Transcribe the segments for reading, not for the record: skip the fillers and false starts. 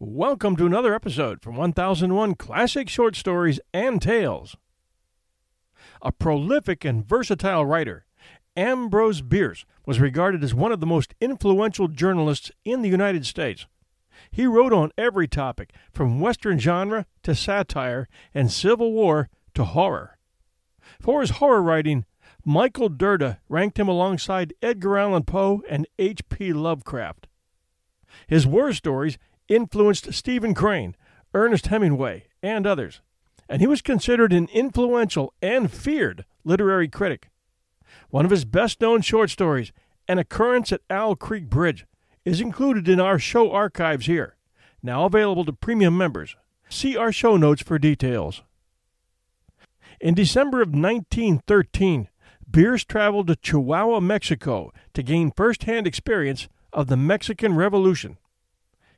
Welcome to another episode from 1001 Classic Short Stories and Tales. A prolific and versatile writer, Ambrose Bierce was regarded as one of the most influential journalists in the United States. He wrote on every topic, from Western genre to satire and Civil War to horror. For his horror writing, Michael Dirda ranked him alongside Edgar Allan Poe and H.P. Lovecraft. His war stories influenced Stephen Crane, Ernest Hemingway, and others, and he was considered an influential and feared literary critic. One of his best-known short stories, An Occurrence at Owl Creek Bridge, is included in our show archives here, now available to premium members. See our show notes for details. In December of 1913, Bierce traveled to Chihuahua, Mexico, to gain first-hand experience of the Mexican Revolution.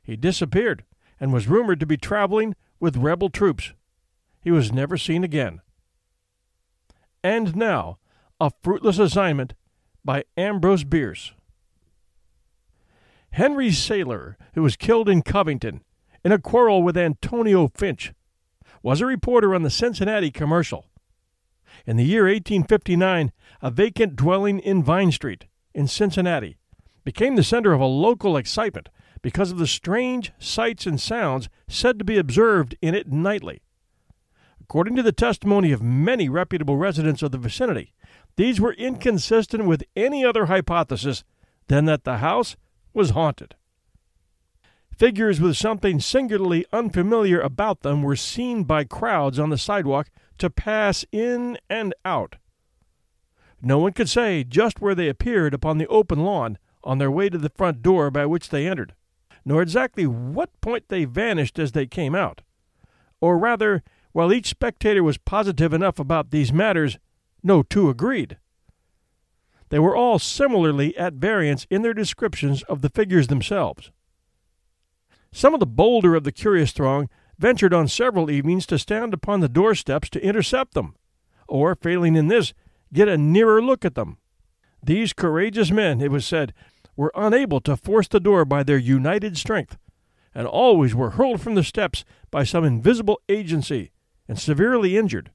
He disappeared and was rumored to be traveling with rebel troops. He was never seen again. And now, A Fruitless Assignment by Ambrose Bierce. Henry Saylor, who was killed in Covington in a quarrel with Antonio Finch, was a reporter on the Cincinnati Commercial. In the year 1859, a vacant dwelling in Vine Street in Cincinnati became the center of a local excitement because of the strange sights and sounds said to be observed in it nightly. According to the testimony of many reputable residents of the vicinity, these were inconsistent with any other hypothesis than that the house was haunted. Figures with something singularly unfamiliar about them were seen by crowds on the sidewalk to pass in and out. No one could say just where they appeared upon the open lawn on their way to the front door by which they entered, nor exactly what point they vanished as they came out. Or rather, while each spectator was positive enough about these matters, no two agreed. They were all similarly at variance in their descriptions of the figures themselves. Some of the bolder of the curious throng ventured on several evenings to stand upon the doorsteps to intercept them, or, failing in this, get a nearer look at them. These courageous men, it was said, were unable to force the door by their united strength, and always were hurled from the steps by some invisible agency and severely injured,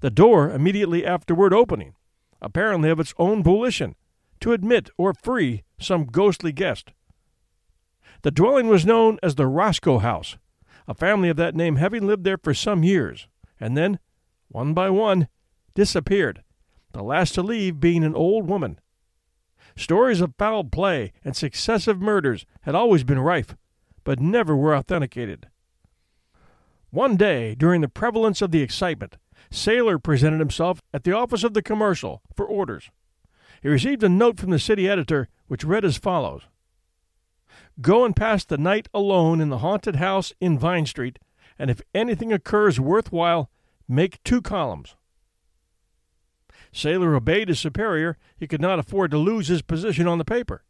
the door immediately afterward opening, apparently of its own volition, to admit or free some ghostly guest. The dwelling was known as the Roscoe House. A family of that name having lived there for some years, and then, one by one, disappeared, the last to leave being an old woman. Stories of foul play and successive murders had always been rife, but never were authenticated. One day, during the prevalence of the excitement, Saylor presented himself at the office of the Commercial for orders. He received a note from the city editor, which read as follows: "Go and pass the night alone in the haunted house in Vine Street, and if anything occurs worthwhile, make 2 columns. Saylor obeyed his superior. He could not afford to lose his position on the paper.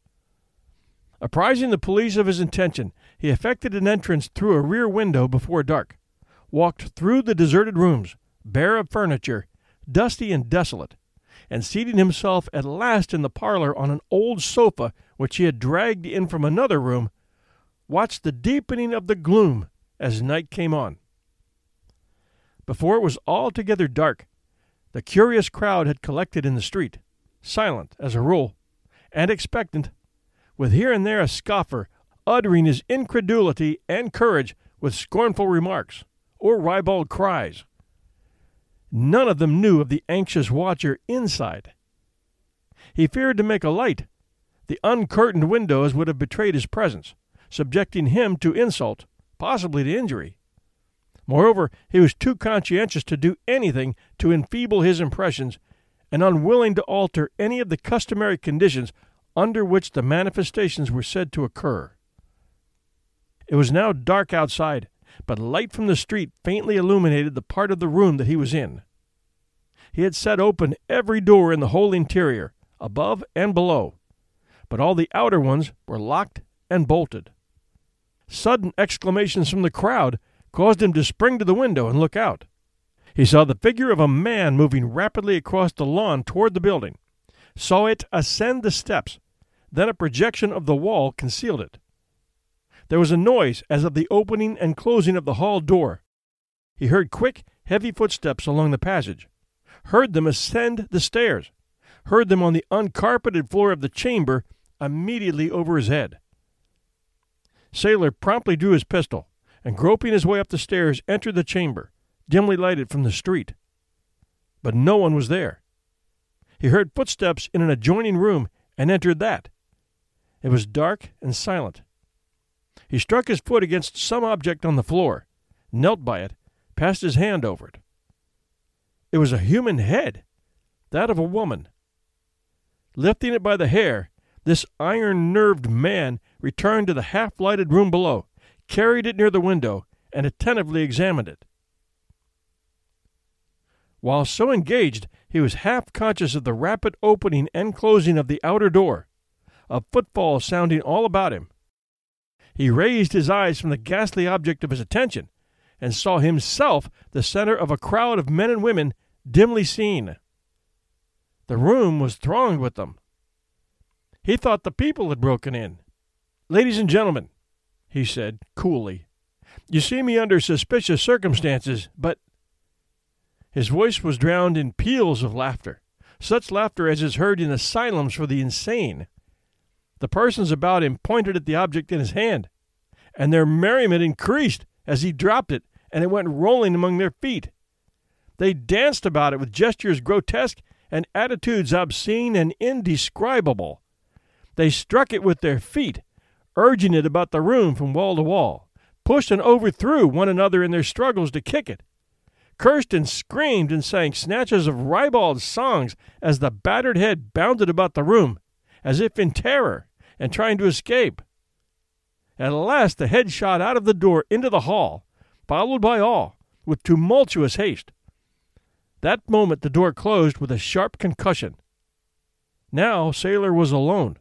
Apprising the police of his intention, he effected an entrance through a rear window before dark, walked through the deserted rooms, bare of furniture, dusty and desolate, and seating himself at last in the parlor on an old sofa which he had dragged in from another room, watched the deepening of the gloom as night came on. Before it was altogether dark, the curious crowd had collected in the street, silent as a rule, and expectant, with here and there a scoffer uttering his incredulity and courage with scornful remarks or ribald cries. None of them knew of the anxious watcher inside. He feared to make a light. The uncurtained windows would have betrayed his presence, subjecting him to insult, possibly to injury. Moreover, he was too conscientious to do anything to enfeeble his impressions and unwilling to alter any of the customary conditions under which the manifestations were said to occur. It was now dark outside, but light from the street faintly illuminated the part of the room that he was in. He had set open every door in the whole interior, above and below, but all the outer ones were locked and bolted. Sudden exclamations from the crowd caused him to spring to the window and look out. He saw the figure of a man moving rapidly across the lawn toward the building, saw it ascend the steps, then a projection of the wall concealed it. There was a noise as of the opening and closing of the hall door. He heard quick, heavy footsteps along the passage, heard them ascend the stairs, heard them on the uncarpeted floor of the chamber immediately over his head. Saylor promptly drew his pistol, and groping his way up the stairs entered the chamber, dimly lighted from the street. But no one was there. He heard footsteps in an adjoining room and entered that. It was dark and silent. He struck his foot against some object on the floor, knelt by it, passed his hand over it. It was a human head, that of a woman. Lifting it by the hair, this iron-nerved man returned to the half-lighted room below, carried it near the window, and attentively examined it. While so engaged, he was half-conscious of the rapid opening and closing of the outer door, of footfalls sounding all about him. He raised his eyes from the ghastly object of his attention, and saw himself the center of a crowd of men and women dimly seen. The room was thronged with them. He thought the people had broken in. "Ladies and gentlemen," he said coolly, "you see me under suspicious circumstances, but—" His voice was drowned in peals of laughter, such laughter as is heard in asylums for the insane. The persons about him pointed at the object in his hand, and their merriment increased as he dropped it, and it went rolling among their feet. They danced about it with gestures grotesque and attitudes obscene and indescribable. They struck it with their feet, urging it about the room from wall to wall, pushed and overthrew one another in their struggles to kick it, cursed and screamed and sang snatches of ribald songs as the battered head bounded about the room, as if in terror and trying to escape. At last the head shot out of the door into the hall, followed by all, with tumultuous haste. That moment the door closed with a sharp concussion. Now Saylor was alone,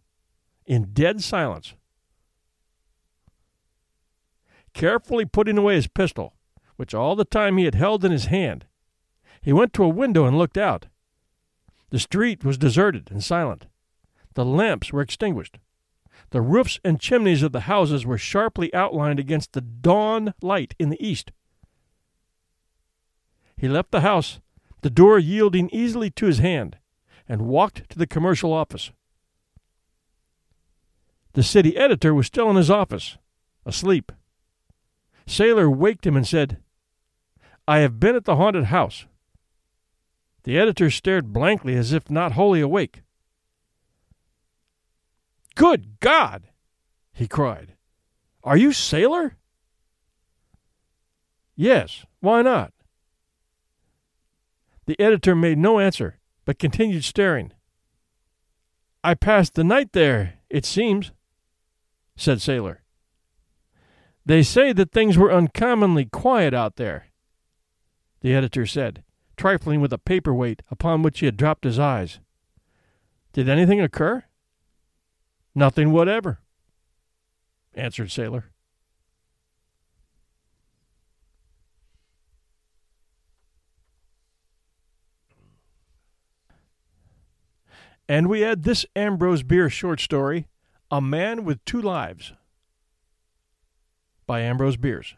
in dead silence. Carefully putting away his pistol, which all the time he had held in his hand, he went to a window and looked out. The street was deserted and silent. The lamps were extinguished. The roofs and chimneys of the houses were sharply outlined against the dawn light in the east. He left the house, the door yielding easily to his hand, and walked to the commercial office. The city editor was still in his office, asleep. Saylor waked him and said, "I have been at the haunted house." The editor stared blankly as if not wholly awake. "Good God!" he cried. "Are you Saylor?" "Yes, why not?" The editor made no answer, but continued staring. "I passed the night there, it seems," said Saylor. "They say that things were uncommonly quiet out there," the editor said, trifling with a paperweight upon which he had dropped his eyes. "Did anything occur?" "Nothing whatever," answered Saylor. And we had this Ambrose Bierce short story, A Man With Two Lives, by Ambrose Bierce.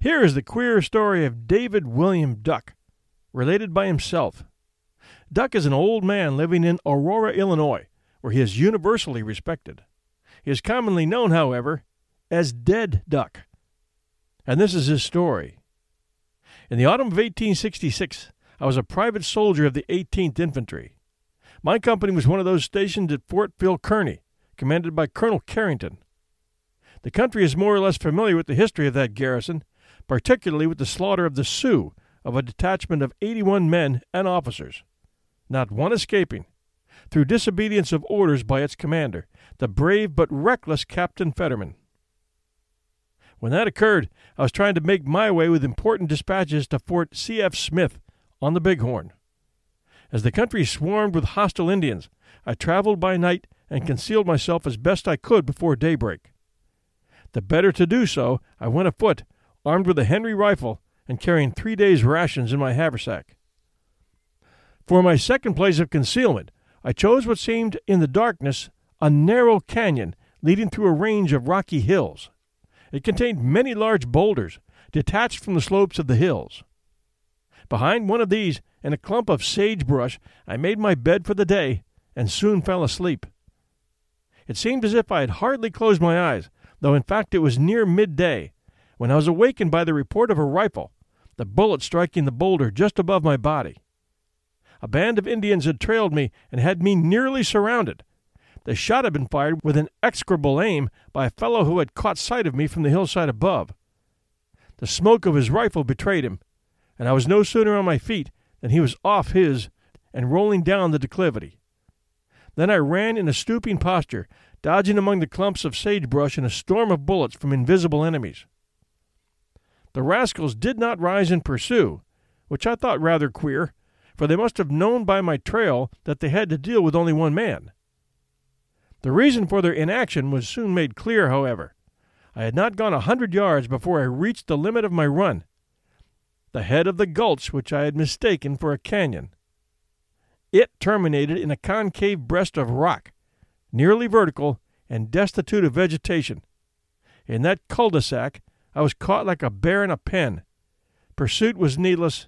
Here is the queer story of David William Duck, related by himself. Duck is an old man living in Aurora, Illinois, where he is universally respected. He is commonly known, however, as Dead Duck. And this is his story. "In the autumn of 1866, I was a private soldier of the 18th Infantry. My company was one of those stationed at Fort Phil Kearney, commanded by Colonel Carrington. The country is more or less familiar with the history of that garrison, particularly with the slaughter of the Sioux of a detachment of 81 men and officers, not one escaping, through disobedience of orders by its commander, the brave but reckless Captain Fetterman. When that occurred, I was trying to make my way with important dispatches to Fort C.F. Smith on the Bighorn. As the country swarmed with hostile Indians, I traveled by night and concealed myself as best I could before daybreak. The better to do so, I went afoot, armed with a Henry rifle and carrying 3 days' rations in my haversack. For my second place of concealment, I chose what seemed in the darkness a narrow canyon leading through a range of rocky hills. It contained many large boulders detached from the slopes of the hills. Behind one of these, in a clump of sagebrush, I made my bed for the day and soon fell asleep. It seemed as if I had hardly closed my eyes, though in fact it was near midday, when I was awakened by the report of a rifle, the bullet striking the boulder just above my body. A band of Indians had trailed me and had me nearly surrounded. The shot had been fired with an execrable aim by a fellow who had caught sight of me from the hillside above. The smoke of his rifle betrayed him, and I was no sooner on my feet than he was off his and rolling down the declivity. Then I ran in a stooping posture, dodging among the clumps of sagebrush in a storm of bullets from invisible enemies. The rascals did not rise and pursue, which I thought rather queer, for they must have known by my trail that they had to deal with only one man. The reason for their inaction was soon made clear, however. I had not gone 100 yards before I reached the limit of my run, the head of the gulch which I had mistaken for a canyon. It terminated in a concave breast of rock, nearly vertical and destitute of vegetation. In that cul-de-sac, I was caught like a bear in a pen. Pursuit was needless.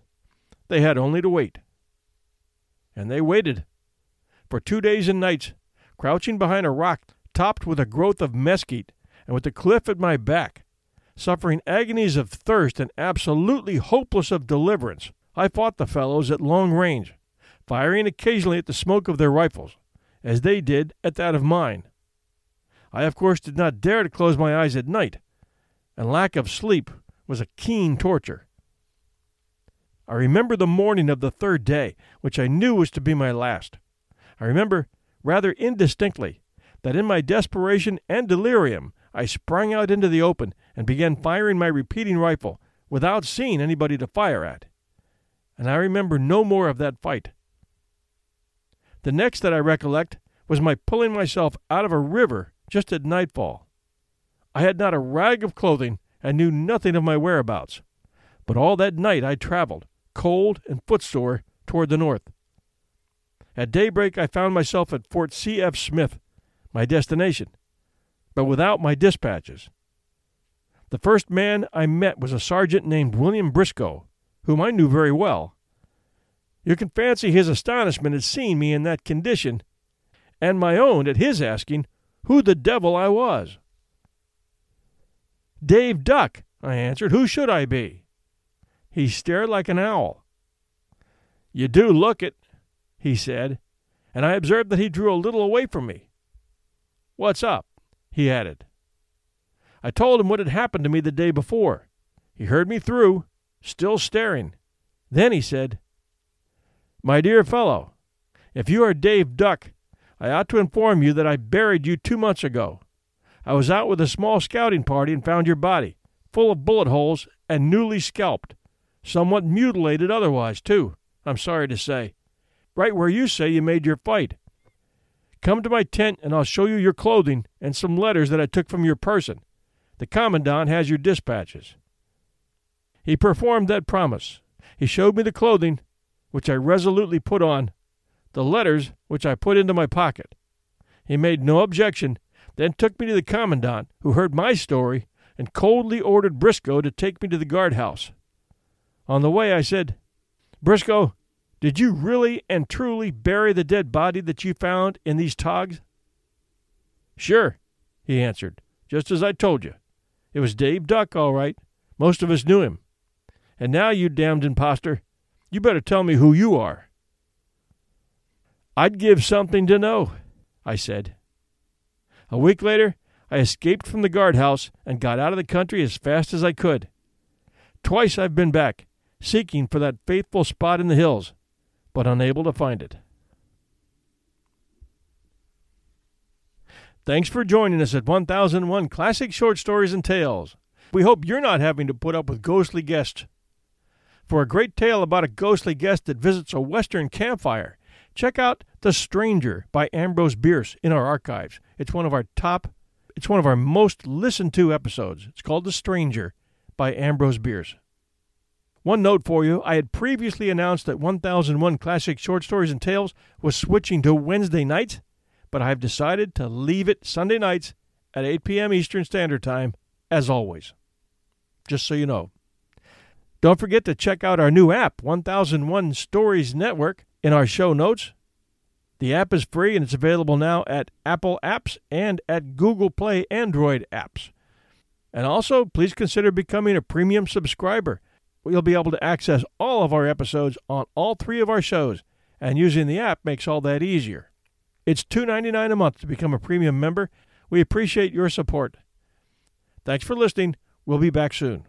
They had only to wait. And they waited. For 2 days and nights, crouching behind a rock topped with a growth of mesquite and with the cliff at my back, suffering agonies of thirst and absolutely hopeless of deliverance, I fought the fellows at long range, firing occasionally at the smoke of their rifles, as they did at that of mine. I, of course, did not dare to close my eyes at night, and lack of sleep was a keen torture. I remember the morning of the third day, which I knew was to be my last. I remember, rather indistinctly, that in my desperation and delirium I sprang out into the open and began firing my repeating rifle without seeing anybody to fire at. And I remember no more of that fight. The next that I recollect was my pulling myself out of a river just at nightfall. I had not a rag of clothing and knew nothing of my whereabouts, but all that night I traveled, cold and footsore, toward the north. At daybreak I found myself at Fort C.F. Smith, my destination, but without my dispatches. The first man I met was a sergeant named William Briscoe, whom I knew very well. You can fancy his astonishment at seeing me in that condition, and my own at his asking who the devil I was. "Dave Duck," I answered. "Who should I be?" He stared like an owl. "You do look it," he said, and I observed that he drew a little away from me. "What's up?" he added. I told him what had happened to me the day before. He heard me through, still staring. Then he said, "My dear fellow, if you are Dave Duck, I ought to inform you that I buried you 2 months ago. I was out with a small scouting party and found your body, full of bullet holes and newly scalped, somewhat mutilated otherwise, too, I'm sorry to say, right where you say you made your fight. Come to my tent and I'll show you your clothing and some letters that I took from your person. The commandant has your dispatches." He performed that promise. He showed me the clothing, which I resolutely put on, the letters, which I put into my pocket. He made no objection, then took me to the commandant, who heard my story and coldly ordered Briscoe to take me to the guardhouse. On the way I said, "Briscoe, did you really and truly bury the dead body that you found in these togs?" "Sure," he answered, "just as I told you. It was Dave Duck, all right. Most of us knew him. And now, you damned impostor, you better tell me who you are." "I'd give something to know," I said. A week later, I escaped from the guardhouse and got out of the country as fast as I could. Twice I've been back, seeking for that faithful spot in the hills, but unable to find it. Thanks for joining us at 1001 Classic Short Stories and Tales. We hope you're not having to put up with ghostly guests. For a great tale about a ghostly guest that visits a western campfire, check out The Stranger by Ambrose Bierce in our archives. It's one of our most listened to episodes. It's called The Stranger by Ambrose Bierce. One note for you, I had previously announced that 1001 Classic Short Stories and Tales was switching to Wednesday nights, but I have decided to leave it Sunday nights at 8 p.m. Eastern Standard Time, as always. Just so you know. Don't forget to check out our new app, 1001 Stories Network, in our show notes. The app is free and it's available now at Apple Apps and at Google Play Android apps. And also, please consider becoming a premium subscriber. You'll be able to access all of our episodes on all three of our shows, and using the app makes all that easier. It's $2.99 a month to become a premium member. We appreciate your support. Thanks for listening. We'll be back soon.